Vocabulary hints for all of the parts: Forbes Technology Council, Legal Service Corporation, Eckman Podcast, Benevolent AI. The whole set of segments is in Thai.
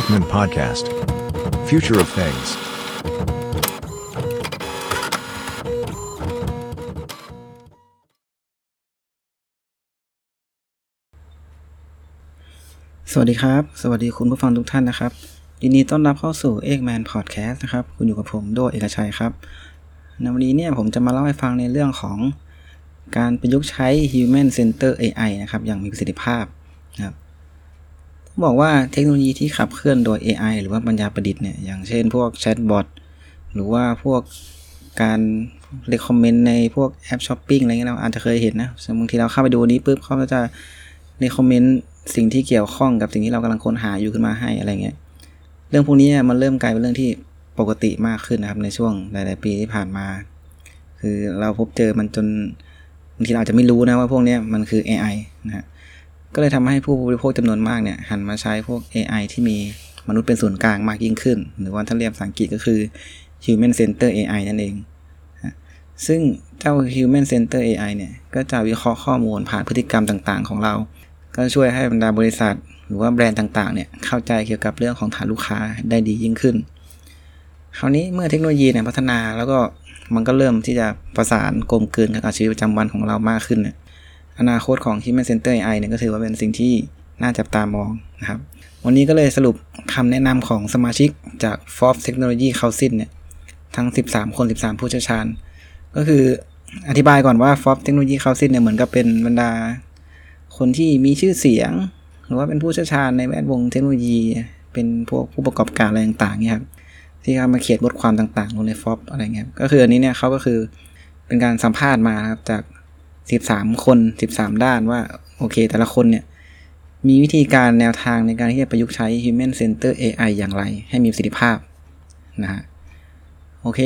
Eckman Podcast. Future of Things.สวัสดีครับสวัสดีคุณผู้ฟังทุกท่านนะครับยินดีต้อนรับเข้าสู่ Eckman Podcast นะครับคุณอยู่กับผมโดเอกชัยครับในวันนี้เนี่ยผมจะมาเล่าให้ฟังในเรื่องของการประยุกต์ใช้ Human Center AI นะครับอย่างมีประสิทธิภาพนะครับต้องบอกว่าเทคโนโลยีที่ขับเคลื่อนโดย AI หรือว่าปัญญาประดิษฐ์เนี่ยอย่างเช่นพวกแชทบอทหรือว่าพวกการ recommend ในพวกแอปช้อปปิ้งอะไรเงี้ยเราอาจจะเคยเห็นนะบางทีเราเข้าไปดูนี้ปุ๊บเขาก็จะ recommendสิ่งที่เกี่ยวข้องกับสิ่งที่เรากำลังค้นหาอยู่ขึ้นมาให้อะไรเงี้ยเรื่องพวกนี้มันเริ่มกลายเป็นเรื่องที่ปกติมากขึ้นนะครับในช่วงหลายๆปีที่ผ่านมาคือเราพบเจอมันจนบางทีเราอาจจะไม่รู้นะว่าพวกนี้มันคือ AI นะฮะก็เลยทำให้ผู้บริโภคจำนวนมากเนี่ยหันมาใช้พวก AI ที่มีมนุษย์เป็นศูนย์กลางมากยิ่งขึ้นหรือว่าถ้าเรียกภาษาอังกฤษก็คือ Human Center AI นั่นเองซึ่งเจ้า Human Center AI เนี่ยก็จะวิเคราะห์ข้อมูลผ่านพฤติกรรมต่างๆของเราก็ช่วยให้บรรดาบริษัทหรือว่าแบรนด์ต่างๆเนี่ยเข้าใจเกี่ยวกับเรื่องของฐานลูกค้าได้ดียิ่งขึ้นคราวนี้เมื่อเทคโนโลยีเนี่ยพัฒนาแล้วก็มันก็เริ่มที่จะประสานกลมกลืนกับชีวิตประจำวันของเรามากขึ้นเนี่ยอนาคตของ Human Center AI เนี่ยก็ถือว่าเป็นสิ่งที่น่าจับตามองนะครับวันนี้ก็เลยสรุปคำแนะนำของสมาชิกจาก Forbes Technology Council เนี่ยทั้ง13คน13ผู้เชี่ยวชาญก็คืออธิบายก่อนว่า Forbes Technology Council เนี่ยเหมือนกับเป็นบรรดาคนที่มีชื่อเสียงหรือว่าเป็นผู้เชี่ยวชาญในแวดวงเทคโนโลยีเป็นพวกผู้ประกอบการอะไรต่างๆเนี่ยครับที่เขามาเขียนบทความต่างๆลงใน Forbes อะไรเงี้ยก็คืออันนี้เนี่ยเขาก็คือเป็นการสัมภาษณ์มาครับจาก13คน13ด้านว่าโอเคแต่ละคนเนี่ยมีวิธีการแนวทางในการที่จะประยุกต์ใช้ Human Center AI อย่างไรให้มีประสิทธิภาพนะฮะโอเค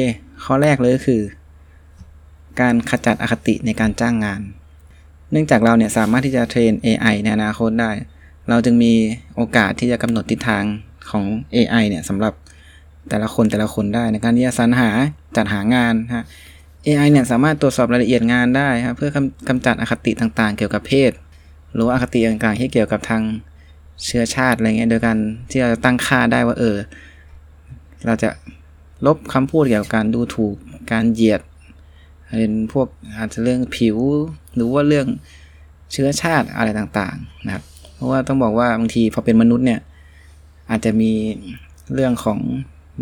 ข้อแรกเลยก็คือการขจัดอคติในการจ้างงานเนื่องจากเราเนี่ยสามารถที่จะเทรน AI ในอนาคตได้เราจึงมีโอกาสที่จะกำหนดทิศทางของ AI เนี่ยสำหรับแต่ละคนได้ในการที่จะสรรหาจัดหางานฮะ AI เนี่ยสามารถตรวจสอบรายละเอียดงานได้ฮะเพื่อกำจัดอคติต่างๆเกี่ยวกับเพศหรืออคติต่างๆที่เกี่ยวกับทางเชื้อชาติอะไรเงี้ยโดยการที่เราจะตั้งค่าได้ว่าเราจะลบคำพูดเกี่ยวกับการดูถูกการเหยียดเป็นพวกอาจจะเรื่องผิวหรือว่าเรื่องเชื้อชาติอะไรต่างๆนะครับเพราะว่าต้องบอกว่าบางทีพอเป็นมนุษย์เนี่ยอาจจะมีเรื่องของ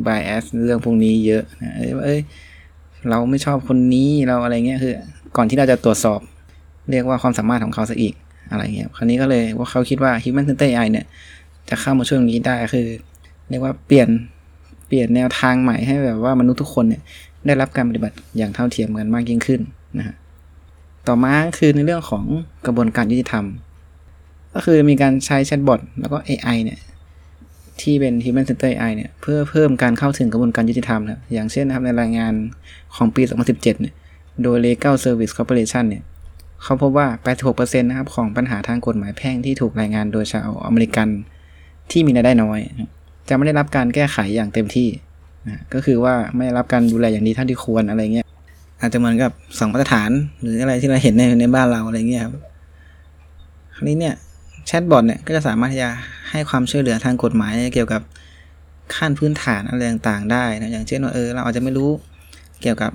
bias เรื่องพวกนี้เยอะนะเราไม่ชอบคนนี้เราอะไรเงี้ยคือก่อนที่เราจะตรวจสอบเรียกว่าความสามารถของเขาซะอีกอะไรเงี้ยคราวนี้ก็เลยว่าเขาคิดว่า Human Center AI เนี่ยจะเข้ามาช่วยตรงนี้ได้คือเรียกว่าเปลี่ยนแนวทางใหม่ให้แบบว่ามนุษย์ทุกคนเนี่ยได้รับการปฏิบัติอย่างเท่าเทียมกันมากยิ่งขึ้นนะฮะต่อมาคือในเรื่องของกระบวนการยุติธรรมก็คือมีการใช้แชทบอทแล้วก็ AI เนี่ยที่เป็น Human Center AI เนี่ยเพื่อเพิ่มการเข้าถึงกระบวนการยุติธรรมนะอย่างเช่นนะครับในรายงานของปี2017เนี่ยโดย Legal Service Corporation เนี่ยเขาพบว่า 86% นะครับของปัญหาทางกฎหมายแพ่งที่ถูกรายงานโดยชาวอเมริกันที่มีรายได้น้อยจะไม่ได้รับการแก้ไขอย่างเต็มที่นะก็คือว่าไม่ได้รับการดูแลอย่างดีเท่าที่ควรอะไรเงี้ยอาจจะเหมือนกับ2มาตรฐานหรืออะไรที่เราเห็นในบ้านเราอะไรเงี้ยครับคราวนี้เนี่ยแชทบอทเนี่ยก็จะสามารถที่จะให้ความช่วยเหลือทางกฎหมายเกี่ยวกับขั้นพื้นฐานอะไรต่างๆได้นะอย่างเช่นว่าเราอาจจะไม่รู้เกี่ยวกับ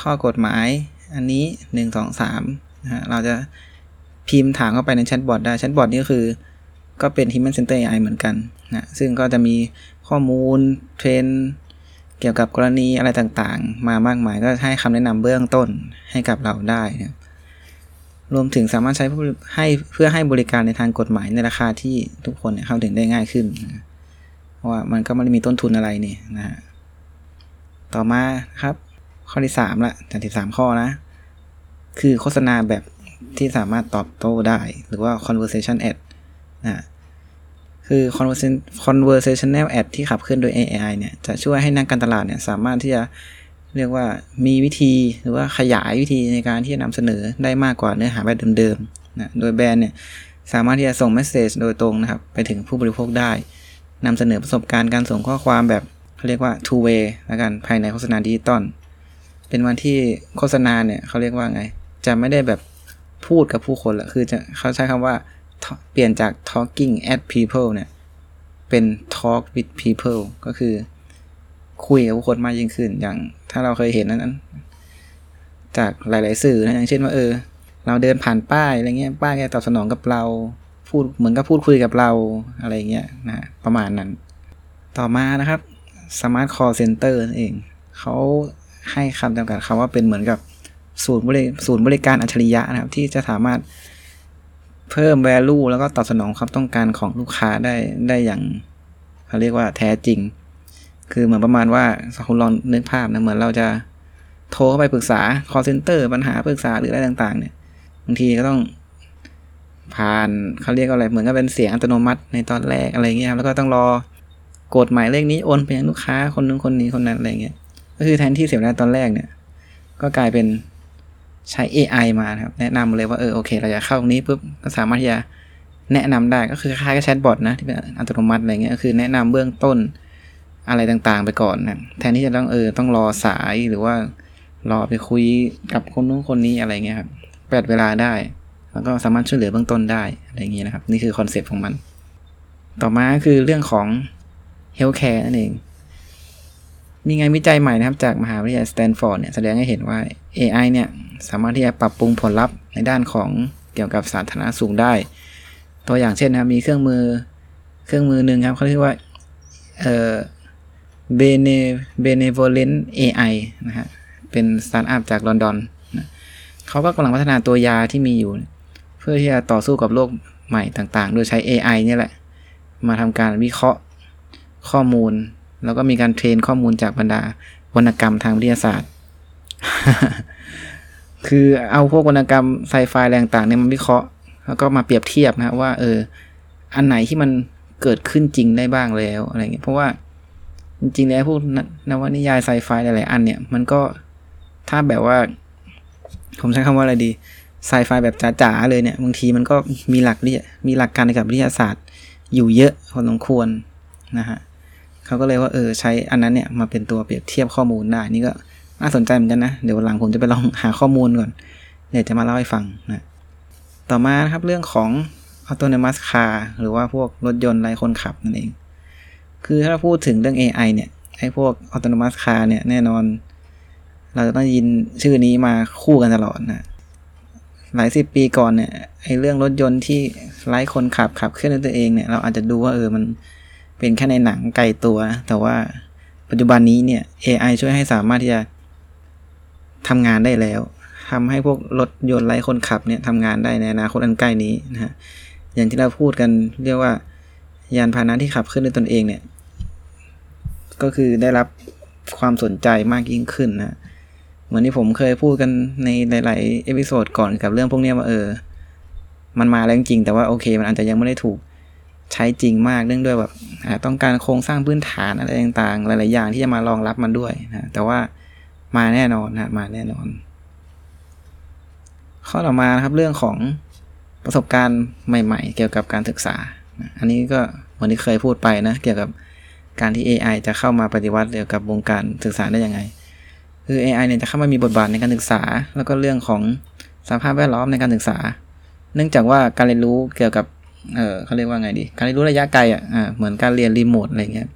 ข้อกฎหมายอันนี้1 2 3นะฮะเราจะพิมพ์ถามเข้าไปในแชทบอทได้แชทบอทนี่ก็คือก็เป็น Human Center AI เหมือนกันนะซึ่งก็จะมีข้อมูลเทรนเกี่ยวกับกรณีอะไรต่างๆมามากมายก็ให้คำแนะนำเบื้องต้นให้กับเราได้นะรวมถึงสามารถใช้เพื่อให้บริการในทางกฎหมายในราคาที่ทุกคนเข้าถึงได้ง่ายขึ้นนะเพราะว่ามันก็ไม่ได้มีต้นทุนอะไรนี่นะฮะต่อมาครับข้อที่3ละจาก13ข้อนะคือโฆษณาแบบที่สามารถตอบโต้ได้หรือว่า conversation ad นะคือ conversational ad ที่ขับเคลื่อนโดย AI เนี่ยจะช่วยให้นักการตลาดเนี่ยสามารถที่จะเรียกว่ามีวิธีหรือว่าขยายวิธีในการที่จะนำเสนอได้มากกว่าเนื้อหาแบบเดิมๆนะโดยแบรนด์เนี่ยสามารถที่จะส่งเมสเสจโดยตรงนะครับไปถึงผู้บริโภคได้นำเสนอประสบการณ์การส่งข้อความแบบเขาเรียกว่า two way แล้วกันภายในโฆษณาดิจิตอลเป็นวันที่โฆษณาเนี่ยเขาเรียกว่าไงจะไม่ได้แบบพูดกับผู้คนละคือจะเขาใช้คำว่าเปลี่ยนจาก talking at people เนี่ย เป็น talk with people ก็คือคุยกับผู้คนมากยิ่งขึ้นอย่างถ้าเราเคยเห็นนั้นจากหลายๆสื่อนะอย่างเช่นว่าเราเดินผ่านป้ายอะไรเงี้ยป้ายจะตอบสนองกับเราพูดเหมือนกับพูดคุยกับเราอะไรเงี้ยนะประมาณนั้นต่อมานะครับ Smart Call Center นั่นเองเขาให้คำจำกัดคำว่าเป็นเหมือนกับศูนย์บริการอัจฉริยะนะครับที่จะสามารถเพิ่ม value แล้วก็ตอบสนองความต้องการของลูกค้าได้อย่างเขาเรียกว่าแท้จริงคือเหมือนประมาณว่าคุณลองนึกภาพนะเหมือนเราจะโทรเข้าไปปรึกษา call center ปัญหาปรึกษาหรืออะไรต่างๆเนี่ยบางทีก็ต้องผ่านเขาเรียกอะไรเหมือนกับเป็นเสียงอัตโนมัติในตอนแรกอะไรเงี้ยแล้วก็ต้องรอกดหมายเลขนี้โอนไปยังลูกค้าคนนึงคนนี้คนนั้นอะไรเงี้ยก็คือแทนที่เสียเวลาตอนแรกเนี่ยก็กลายเป็นใช้ AI มาครับแนะนำเลยว่าโอเคเราจะเข้าตรงนี้ปุ๊บก็สามารถที่จะแนะนำได้ก็คือคล้ายๆกับแชทบอทนะที่เป็นอัตโนมัติอะไรเงี้ยก็คือแนะนำเบื้องต้นอะไรต่างๆไปก่อนนะแทนที่จะต้องรอสายหรือว่ารอไปคุยกับคนนู้นคนนี้อะไรเงี้ยครับประหยัดเวลาได้แล้วก็สามารถช่วยเหลือเบื้องต้นได้อะไรอย่างงี้นะครับนี่คือคอนเซ็ปต์ของมันต่อมาคือเรื่องของเฮลท์แคร์นั่นเองมีงานวิจัยใหม่นะครับจากมหาวิทยาลัยสแตนฟอร์ดเนี่ยแสดงให้เห็นว่า AI เนี่ยสามารถที่จะปรับปรุงผลลัพธ์ในด้านของเกี่ยวกับสาธารณสุขได้ตัวอย่างเช่นนะมีเครื่องมือนึงครับเขาเรียกว่าBenevolent AI นะฮะเป็นสตาร์ทอัพจากลอนดอนนะเขาก็กำลังพัฒนาตัวยาที่มีอยู่เพื่อที่จะต่อสู้กับโรคใหม่ต่างๆโดยใช้ AI เนี่ยแหละมาทำการวิเคราะห์ข้อมูลแล้วก็มีการเทรนข้อมูลจากบรรดาวรรณกรรมทางวิทยาศาสตร์ คือเอาพวกวรรณกรรมไซไฟอะไรต่างๆเนี่ยมาวิเคราะห์แล้วก็มาเปรียบเทียบนะว่าอันไหนที่มันเกิดขึ้นจริงได้บ้างแล้วอะไรเงี้ยเพราะว่าจริงๆแล้วพวกนวนิยายไซไฟหลายๆอันเนี่ยมันก็ถ้าแบบว่าผมใช้คำว่าอะไรดีไซไฟแบบจ๋าๆเลยเนี่ยบางทีมันก็มีหลักการในกับวิทยาศาสตร์อยู่เยอะพอสมควรนะฮะเขาก็เลยว่าใช้อันนั้นเนี่ยมาเป็นตัวเปรียบเทียบข้อมูลได้นี่ก็น่าสนใจเหมือนกันนะเดี๋ยวหลังผมจะไปลองหาข้อมูลก่อนเดี๋ยวจะมาเล่าให้ฟังนะต่อมานะครับเรื่องของ autonomous car หรือว่าพวกรถยนต์ไร้คนขับนั่นเองคือถ้าพูดถึงเรื่อง AI เนี่ยไอ้พวก autonomous car เนี่ยแน่นอนเราจะต้องยินชื่อนี้มาคู่กันตลอดนะหลายสิบปีก่อนเนี่ยไอ้เรื่องรถยนต์ที่ไร้คนขับเคลื่อนด้วยตัวเองเนี่ยเราอาจจะดูว่ามันเป็นแค่ในหนังไกลตัวแต่ว่าปัจจุบันนี้เนี่ย AI ช่วยให้สามารถที่จะทำงานได้แล้วทำให้พวกรถยนต์ไร้คนขับเนี่ยทำงานได้ในอนาคตอันใกล้นี้นะฮะอย่างที่เราพูดกันเรียกว่ายานพาหนะที่ขับเคลื่อนด้วยตนเองเนี่ยก็คือได้รับความสนใจมากยิ่งขึ้นนะเหมือนที่ผมเคยพูดกันในหลายๆเอพิโซดก่อนกับเรื่องพวกนี้ว่ามันมาแล้วจริงแต่ว่าโอเคมันอาจจะยังไม่ได้ถูกใช้จริงมากเนื่องด้วยแบบต้องการโครงสร้างพื้นฐานอะไรต่างๆหลายๆอย่างที่จะมารองรับมันด้วยนะแต่ว่ามาแน่นอนนะมาแน่นอนข้อต่อมานะครับเรื่องของประสบการณ์ใหม่ๆเกี่ยวกับการศึกษาอันนี้ก็เหมือนที่เคยพูดไปนะเกี่ยวกับการที่ AI จะเข้ามาปฏิวัติเกี่ยวกับวงการศึกษาได้ยังไงคือ AI เนี่ยจะเข้ามามีบทบาทในการศึกษาแล้วก็เรื่องของสภาพแวดล้อมในการศึกษาเนื่องจากว่าการเรียนรู้เกี่ยวกับเขาเรียกว่าไงดีการเรียนรู้ระยะไกลเหมือนการเรียนรีโมทอะไรเงี้ย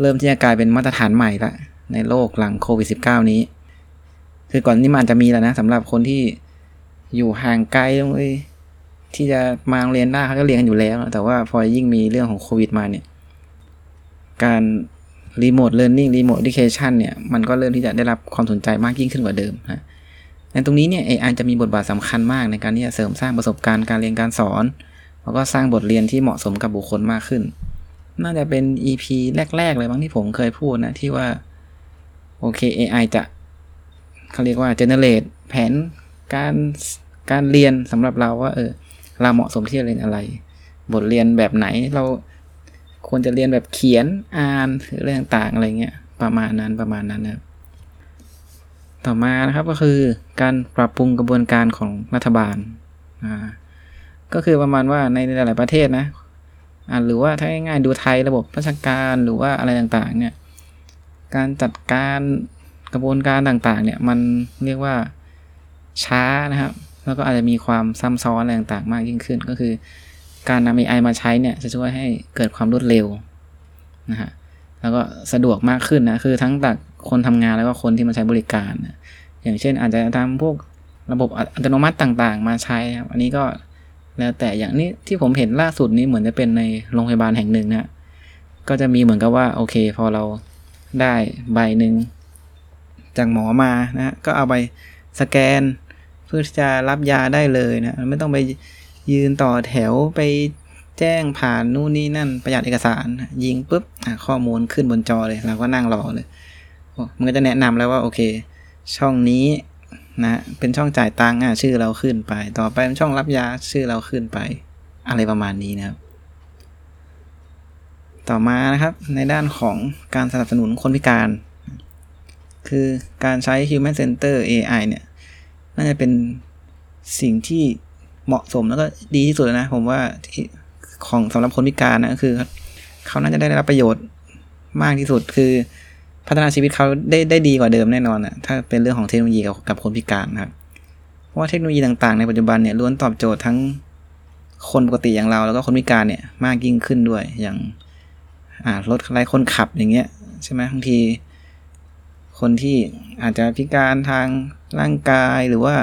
เริ่มที่จะกลายเป็นมาตรฐานใหม่ละในโลกหลังโควิด-19 นี้คือก่อนนี้มันอาจจะมีแล้วนะสำหรับคนที่อยู่ห่างไกลที่จะมาโรงเรียนได้เขาก็เรียนกันอยู่แล้วแต่ว่าพอยิ่งมีเรื่องของโควิดมาเนี่ยการรีโมทเลิร์นนิ่งรีโมทอิดิเคชันเนี่ยมันก็เริ่มที่จะได้รับความสนใจมากยิ่งขึ้นกว่าเดิมนะในตรงนี้เนี่ย AI จะมีบทบาทสำคัญมากในการที่จะเสริมสร้างประสบการณ์การเรียนการสอนแล้วก็สร้างบทเรียนที่เหมาะสมกับบุคคลมากขึ้นน่าจะเป็น EP แรกๆเลยมั้งที่ผมเคยพูดนะที่ว่าโอเค AI จะเขาเรียกว่า generate แผนการเรียนสำหรับเราว่าเราเหมาะสมที่จะเรียนอะไรบทเรียนแบบไหนเราควรจะเรียนแบบเขียนอ่านหรืออะไรต่างๆอะไรเงี้ยประมาณนั้นนะต่อมานะครับก็คือการปรับปรุงกระบวนการของรัฐบาลก็คือประมาณว่าในหลายๆประเทศนะหรือว่าถ้าง่ายๆดูไทยระบบราชการหรือว่าอะไรต่างๆเนี่ยการจัดการกระบวนการต่างๆเนี่ยมันเรียกว่าช้านะครับแล้วก็อาจจะมีความซ้ำซ้อนอะไรต่างๆมากยิ่งขึ้นก็คือการนำ AI มาใช้เนี่ยจะช่วยให้เกิดความรวดเร็ว นะฮะแล้วก็สะดวกมากขึ้นนะคือทั้งจากคนทำงานแล้วก็คนที่มาใช้บริการนะอย่างเช่นอาจจะทำพวกระบบอัตโนมัติต่างๆมาใช้ครับอันนี้ก็แล้วแต่อย่างนี้ที่ผมเห็นล่าสุดนี้เหมือนจะเป็นในโรงพยาบาลแห่งหนึ่งนะก็จะมีเหมือนกับว่าโอเคพอเราได้ใบหนึ่งจากหมอมานะก็เอาไปสแกนเพื่อที่จะรับยาได้เลยนะไม่ต้องไปยืนต่อแถวไปแจ้งผ่านนู่นนี่นั่นประหยัดเอกสารยิงปุ๊บข้อมูลขึ้นบนจอเลยเราก็นั่งรอเลยมันก็จะแนะนำแล้วว่าโอเคช่องนี้นะเป็นช่องจ่ายตังค์ชื่อเราขึ้นไปต่อไปเป็นช่องรับยาชื่อเราขึ้นไปอะไรประมาณนี้นะครับต่อมานะครับในด้านของการสนับสนุนคนพิการคือการใช้ Human Center AI เนี่ยน่าจะเป็นสิ่งที่เหมาะสมแล้วก็ดีที่สุดนะผมว่าที่ของสำหรับคนพิการนะคือเขาน่าจะได้รับประโยชน์มากที่สุดคือพัฒนาชีวิตเขาได้ดีกว่าเดิมแน่นอนนะถ้าเป็นเรื่องของเทคโนโลยีกับคนพิการนะครับเพราะว่าเทคโนโลยีต่างๆในปัจจุบันเนี่ยล้วนตอบโจทย์ทั้งคนปกติอย่างเราแล้วก็คนพิการเนี่ยมากยิ่งขึ้นด้วยอย่างรถไร้คนขับอย่างเงี้ยใช่ไหมบางทีคนที่อาจจะพิการทางร่างกายหรือว่า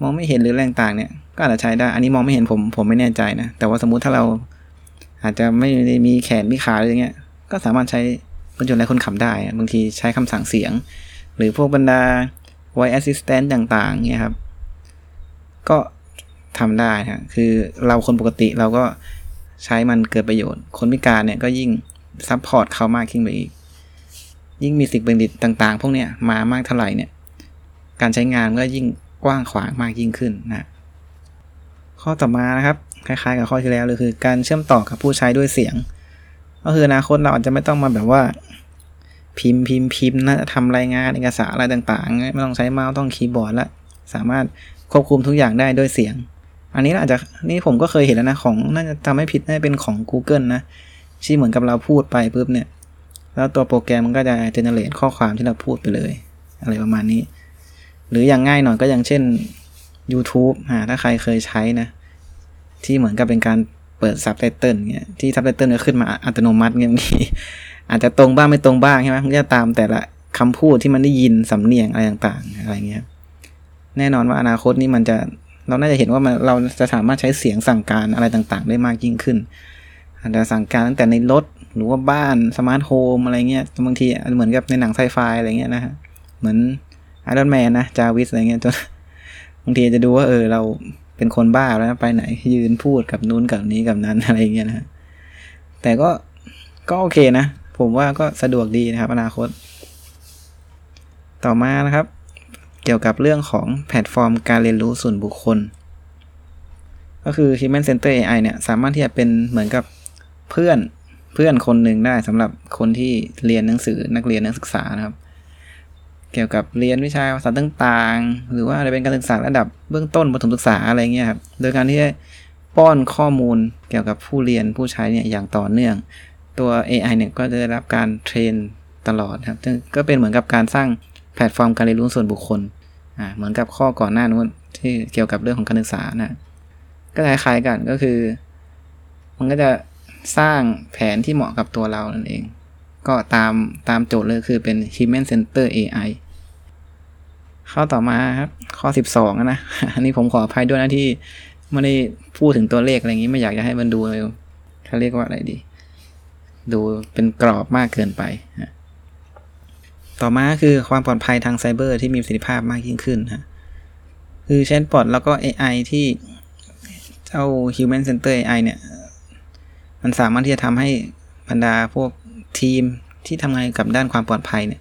มองไม่เห็นหรืออะไรต่างๆเนี่ยก็อาจจะใช้ได้อันนี้มองไม่เห็นผมไม่แน่ใจนะแต่ว่าสมมุติถ้าเราอาจจะไม่มีแขนมีขาอะไรอย่างเงี้ยก็สามารถใช้รถยนต์ไร้คนขับได้บางทีใช้คำสั่งเสียงหรือพวกบรรดา voice assistant ต่างๆเนี่ยครับก็ทำได้นะคือเราคนปกติเราก็ใช้มันเกิดประโยชน์คนพิการเนี่ยก็ยิ่งซัพพอร์ตเขามากขึ้นไปอีกยิ่งมีสิ่งบัณฑิตต่างๆพวกเนี้ยมามากเท่าไหร่เนี่ยการใช้งานก็ยิ่งกว้างขวางมากยิ่งขึ้นนะข้อต่อมานะครับคล้ายๆกับข้อที่แล้วเลยคือการเชื่อมต่อกับผู้ใช้ด้วยเสียงก็คืออนาคตเราอาจจะไม่ต้องมาแบบว่าพิมพ์นะทำรายงานเอกสารอะไรต่างๆไม่ต้องใช้เมาส์ต้องคีย์บอร์ดละสามารถควบคุมทุกอย่างได้ด้วยเสียงอันนี้อาจจะนี่ผมก็เคยเห็นแล้วนะของน่าจะจำไม่ผิดน่าจะเป็นของ Google นะที่เหมือนกับเราพูดไปปุ๊บเนี่ยแล้วตัวโปรแกรมมันก็จะเจเนเรตข้อความที่เราพูดไปเลยอะไรประมาณนี้หรืออย่างง่ายหน่อยก็อย่างเช่น YouTube ถ้าใครเคยใช้นะที่เหมือนกับเป็นการเปิดซับไตเติลเงี้ยที่ซับไตเติลจะขึ้นมาอัตโนมัติเงี้ยอาจจะตรงบ้างไม่ตรงบ้างใช่ไหมมันจะตามแต่ละคำพูดที่มันได้ยินสำเนียงอะไรต่างๆอะไรเงี้ยแน่นอนว่าอนาคตนี่มันจะเราน่าจะเห็นว่าเราจะสามารถใช้เสียงสั่งการอะไรต่างๆได้มากยิ่งขึ้นอาจจะสั่งการตั้งแต่ในรถหรือว่าบ้านสมาร์ทโฮมอะไรเงี้ยบางทีเหมือนกับในหนังไซไฟอะไรเงี้ยนะฮะเหมือนไอรอนแมนนะจาวิสอะไรเงี้ยจนบางทีจะดูว่าเราเป็นคนบ้าแล้วไปไหนยืนพูดกับนู้นกับนี้กับนั้นอะไรเงี้ยนะแต่ก็โอเคนะผมว่าก็สะดวกดีนะครับอนาคตต่อมานะครับเกี่ยวกับเรื่องของแพลตฟอร์มการเรียนรู้ส่วนบุคคลก็คือ Human Center AI เนี่ยสามารถที่จะเป็นเหมือนกับเพื่อนคนหนึ่งได้สำหรับคนที่เรียนหนังสือนักเรียนนักศึกษานะครับเกี่ยวกับเรียนวิชาภาษาต่างๆหรือว่าอะไรเป็นการศึกษาระดับเบื้องต้นประถมศึกษาอะไรเงี้ยครับโดยการที่ป้อนข้อมูลเกี่ยวกับผู้เรียนผู้ใช้เนี่ยอย่างต่อเนื่องตัว AI เนี่ยก็จะได้รับการเทรนตลอดครับซึ่งก็เป็นเหมือนกับการสร้างแพลตฟอร์มการเรียนรู้ส่วนบุคคลเหมือนกับข้อก่อนหน้านู้นที่เกี่ยวกับเรื่องของการศึกษานะก็คล้ายๆกันก็คือมันก็จะสร้างแผนที่เหมาะกับตัวเรานั่นเองก็ตามโจทย์เลยคือเป็น Human Center AI ข้อต่อมาครับข้อ12นะอันนี้ผมขออภัยด้วยนะที่ไม่ได้พูดถึงตัวเลขอะไรอย่างนี้ไม่อยากจะให้มันดูเขาเรียกว่าอะไรดีดูเป็นกรอบมากเกินไปต่อมาคือความปลอดภัยทางไซเบอร์ที่มีประสิทธิภาพมากยิ่งขึ้นฮะคือแชทบอทแล้วก็ AI ที่เจ้า Human Center AI เนี่ยมันสามารถที่จะทำให้บรรดาพวกทีมที่ทำงานกับด้านความปลอดภัยเนี่ย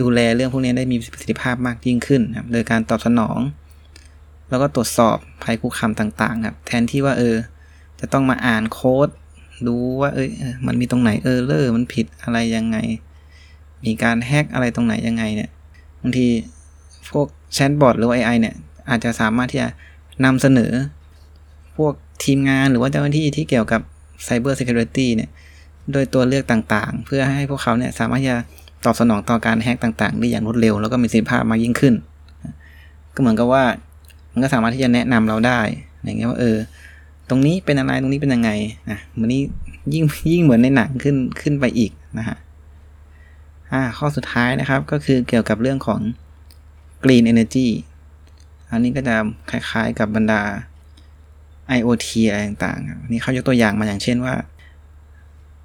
ดูแลเรื่องพวกนี้ได้มีประสิทธิภาพมากยิ่งขึ้นครับโดยการตอบสนองแล้วก็ตรวจสอบภัยคุกคามต่างๆครับแทนที่ว่าจะต้องมาอ่านโค้ดดูว่ามันมีตรงไหนเออร์เลอร์มันผิดอะไรยังไงมีการแฮกอะไรตรงไหนยังไงเนี่ยบางทีพวกแชทบอทหรือ AI เนี่ยอาจจะสามารถที่จะนำเสนอพวกทีมงานหรือว่าเจ้าหน้าที่ที่เกี่ยวกับ Cyber Security เนี่ยโดยตัวเลือกต่างๆเพื่อให้พวกเขาเนี่ยสามารถจะตอบสนองต่อการแฮกต่างๆได้อย่างรวดเร็วแล้วก็มีประสิทธิภาพมากยิ่งขึ้นก็เหมือนกับว่ามันก็สามารถที่จะแนะนำเราได้อย่างเงี้ยว่าตรงนี้เป็นอะไรตรงนี้เป็นยังไงนะวันนี้ ยิ่งเหมือนในหนังขึ้นไปอีกนะฮะข้อสุดท้ายนะครับก็คือเกี่ยวกับเรื่องของ Green Energy อันนี้ก็จะคล้ายๆกับบรรดา IoT อะไรต่างๆนี่เขายกตัวอย่างมาอย่างเช่นว่า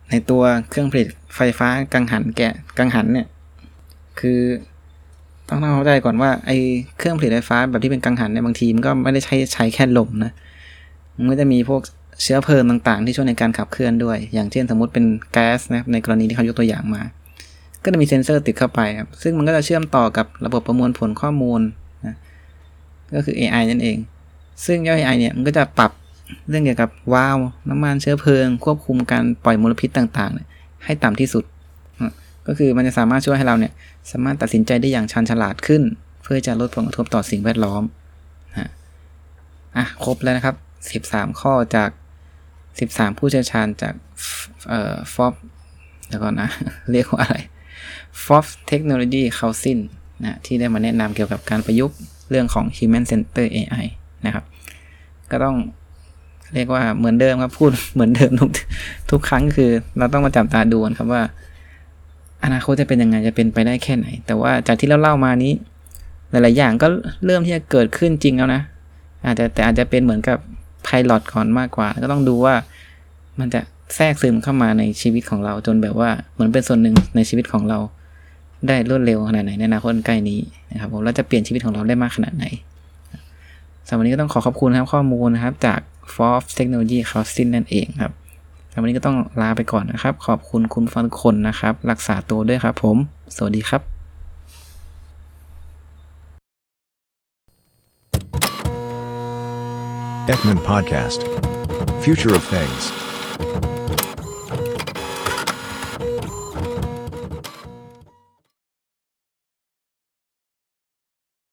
ในตัวเครื่องผลิตไฟฟ้ากังหันเนี่ยคือต้องเข้าใจก่อนว่าไอ้เครื่องผลิตไฟฟ้าแบบที่เป็นกังหันเนี่ยบางทีมันก็ไม่ได้ใช้แค่ลมนะมันก็จะมีพวกเชื้อเพลิงต่างๆที่ช่วยในการขับเคลื่อนด้วยอย่างเช่นสมมุติเป็นแก๊สนะครับในกรณีที่เขายกตัวอย่างมาก็จะมีเซ็นเซอร์ติดเข้าไปครับซึ่งมันก็จะเชื่อมต่อกับระบบประมวลผลข้อมูลนะก็คือ AI นั่นเองซึ่ง AI เนี่ยมันก็จะปรับเรื่องเกี่ยวกับวาล์วน้ำมันเชื้อเพลิงควบคุมการปล่อยมลพิษต่างๆให้ต่ำที่สุดนะก็คือมันจะสามารถช่วยให้เราเนี่ยสามารถตัดสินใจได้อย่างชันฉลาดขึ้นเพื่อจะลดผลกระทบต่อสิ่งแวดล้อมนะครบแล้วนะครับ13ข้อจาก13ผู้เชี่ยวชาญจากForbes เดี๋ยวก่อนนะเรียกว่าอะไร Forbes Technology Council นะที่ได้มาแนะนำเกี่ยวกับการประยุกต์เรื่องของ Human Center AI นะครับก็ต้องเรียกว่าเหมือนเดิมครับพูดเหมือนเดิมทุกครั้งคือเราต้องมาจับตาดูครับว่าอนาคตจะเป็นยังไงจะเป็นไปได้แค่ไหนแต่ว่าจากที่เล่ามานี้หลายๆอย่างก็เริ่มที่จะเกิดขึ้นจริงแล้วนะอาจจะเป็นเหมือนกับไพลอตก่อนมากกว่าก็ต้องดูว่ามันจะแทรกซึมเข้ามาในชีวิตของเราจนแบบว่าเหมือนเป็นส่วนหนึ่งในชีวิตของเราได้รวดเร็วขนาดไหนในอนาคตใกล้นี้นะครับผมแล้วจะเปลี่ยนชีวิตของเราได้มากขนาดไหนสำหรับวันนี้ก็ต้องขอขอบคุณครับข้อมูลนะครับจาก Forbes Technology Council นั่นเองครับสำหรับวันนี้ก็ต้องลาไปก่อนนะครับขอบคุณคุณฟังทุกคนนะครับรักษาตัวด้วยครับผมสวัสดีครับEckman Podcast. Future of Things.